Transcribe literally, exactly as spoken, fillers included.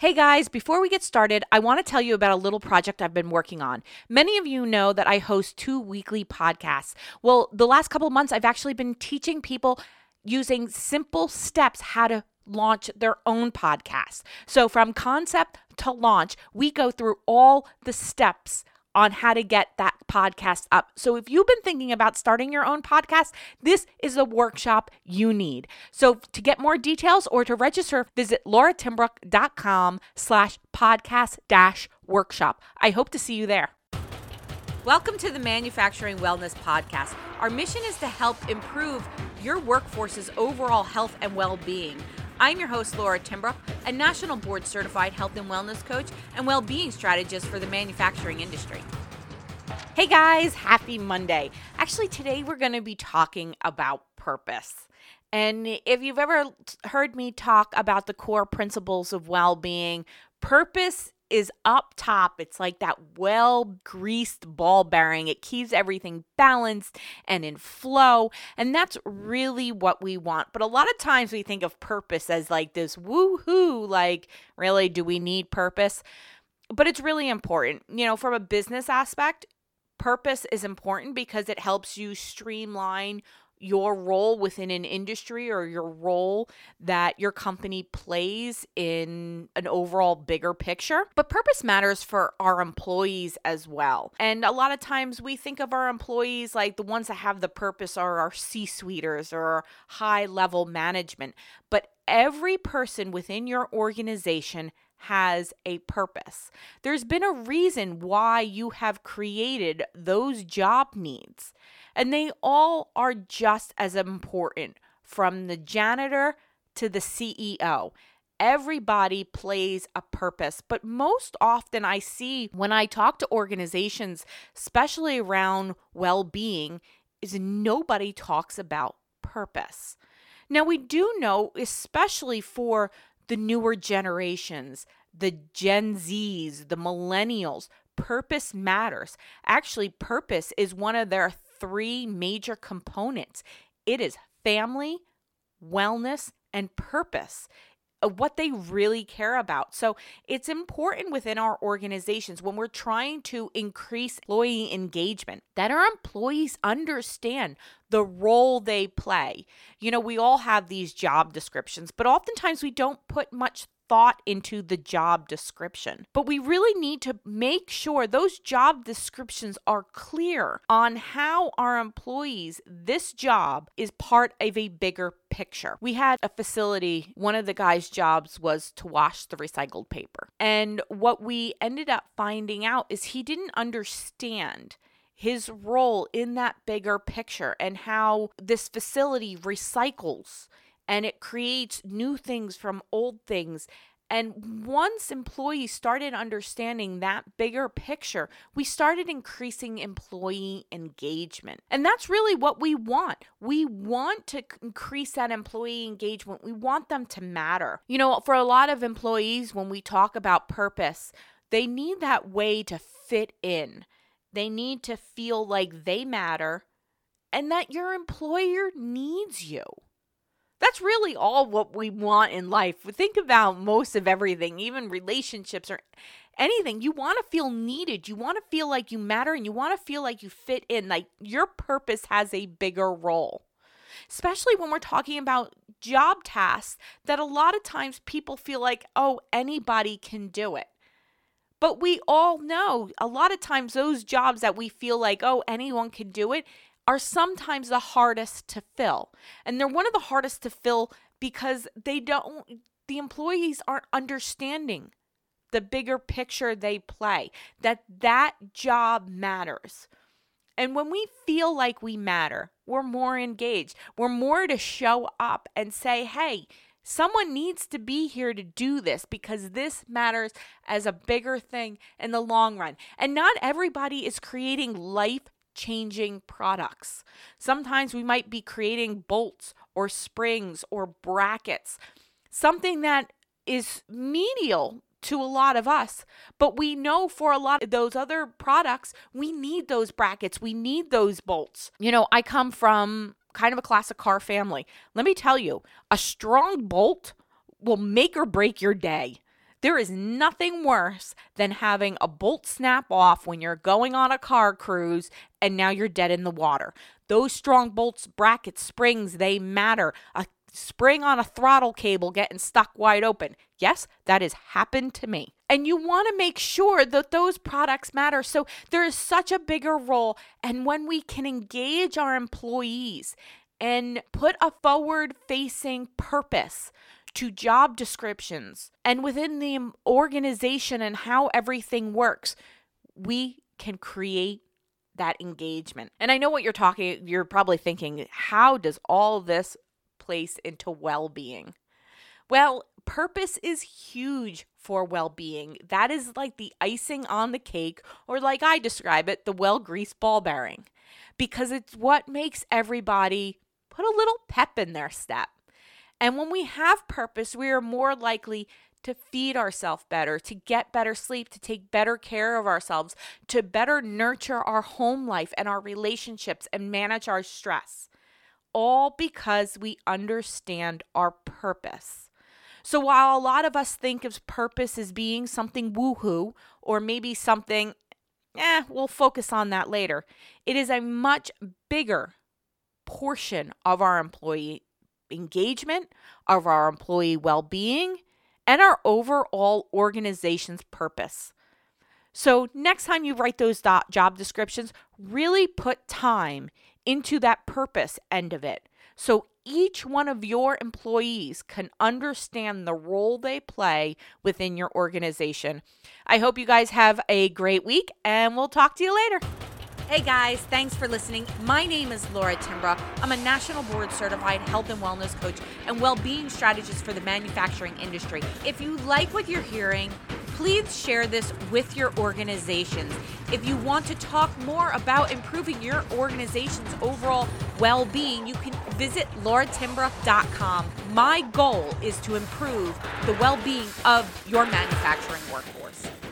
Hey guys, before we get started, I want to tell you about a little project I've been working on. Many of you know that I host two weekly podcasts. Well, the last couple of months, I've actually been teaching people using simple steps how to launch their own podcast. So from concept to launch, we go through all the steps on how to get that podcast up. So if you've been thinking about starting your own podcast, this is the workshop you need. So to get more details or to register, visit lauratimbrook.com slash podcast dash workshop. I hope to see you there. Welcome to the Manufacturing Wellness Podcast. Our mission is to help improve your workforce's overall health and well-being. I'm your host, Laura Timbrook, a national board certified health and wellness coach and well-being strategist for the manufacturing industry. Hey guys, happy Monday. Actually, today we're going to be talking about purpose. And if you've ever heard me talk about the core principles of well-being, purpose is up top. It's like that well-greased ball bearing. It keeps everything balanced and in flow. And that's really what we want. But a lot of times we think of purpose as like this woo-hoo, like, really, do we need purpose? But it's really important. You know, from a business aspect, purpose is important because it helps you streamline your role within an industry or your role that your company plays in an overall bigger picture. But purpose matters for our employees as well. And a lot of times we think of our employees like the ones that have the purpose are our C-suiters or high level management. But every person within your organization has a purpose. There's been a reason why you have created those job needs, and they all are just as important, from the janitor to the C E O. Everybody plays a purpose, but most often I see when I talk to organizations, especially around well-being, is nobody talks about purpose. Now, we do know, especially for the newer generations, the Gen Zs, the millennials, purpose matters. Actually, purpose is one of their three major components. It is family, wellness, and purpose, what they really care about. So it's important within our organizations when we're trying to increase employee engagement that our employees understand the role they play. You know, we all have these job descriptions, but oftentimes we don't put much thought into the job description. But we really need to make sure those job descriptions are clear on how our employees, this job is part of a bigger picture. We had a facility, one of the guys' jobs was to wash the recycled paper. And what we ended up finding out is he didn't understand his role in that bigger picture and how this facility recycles and it creates new things from old things. And once employees started understanding that bigger picture, we started increasing employee engagement. And that's really what we want. We want to increase that employee engagement. We want them to matter. You know, for a lot of employees, when we talk about purpose, they need that way to fit in. They need to feel like they matter and that your employer needs you. That's really all what we want in life. Think about most of everything, even relationships or anything. You want to feel needed. You want to feel like you matter, and you want to feel like you fit in, like your purpose has a bigger role, especially when we're talking about job tasks that a lot of times people feel like, oh, anybody can do it. But we all know a lot of times those jobs that we feel like, oh, anyone can do it, are sometimes the hardest to fill. And they're one of the hardest to fill because they don't, the employees aren't understanding the bigger picture they play, that that job matters. And when we feel like we matter, we're more engaged. We're more to show up and say, hey, someone needs to be here to do this because this matters as a bigger thing in the long run. And not everybody is creating life changing products. Sometimes we might be creating bolts or springs or brackets, something that is medial to a lot of us. But we know for a lot of those other products, we need those brackets. We need those bolts. You know, I come from kind of a classic car family. Let me tell you, a strong bolt will make or break your day. There is nothing worse than having a bolt snap off when you're going on a car cruise and now you're dead in the water. Those strong bolts, brackets, springs, they matter. A spring on a throttle cable getting stuck wide open. Yes, that has happened to me. And you want to make sure that those products matter. So there is such a bigger role. And when we can engage our employees and put a forward-facing purpose to job descriptions and within the organization and how everything works, we can create that engagement. And I know what you're talking, you're probably thinking, how does all this place into well-being? Well, purpose is huge for well-being. That is like the icing on the cake, or like I describe it, the well-greased ball bearing, because it's what makes everybody put a little pep in their step. And when we have purpose, we are more likely to feed ourselves better, to get better sleep, to take better care of ourselves, to better nurture our home life and our relationships and manage our stress, all because we understand our purpose. So while a lot of us think of purpose as being something woo-hoo, or maybe something, eh, we'll focus on that later, it is a much bigger portion of our employee engagement, of our employee well-being, and our overall organization's purpose. So next time you write those do- job descriptions, really put time into that purpose end of it. So each one of your employees can understand the role they play within your organization. I hope you guys have a great week, and we'll talk to you later. Hey guys, thanks for listening. My name is Laura Timbrook. I'm a national board certified health and wellness coach and well-being strategist for the manufacturing industry. If you like what you're hearing, please share this with your organizations. If you want to talk more about improving your organization's overall well-being, you can visit laura timbrook dot com. My goal is to improve the well-being of your manufacturing workforce.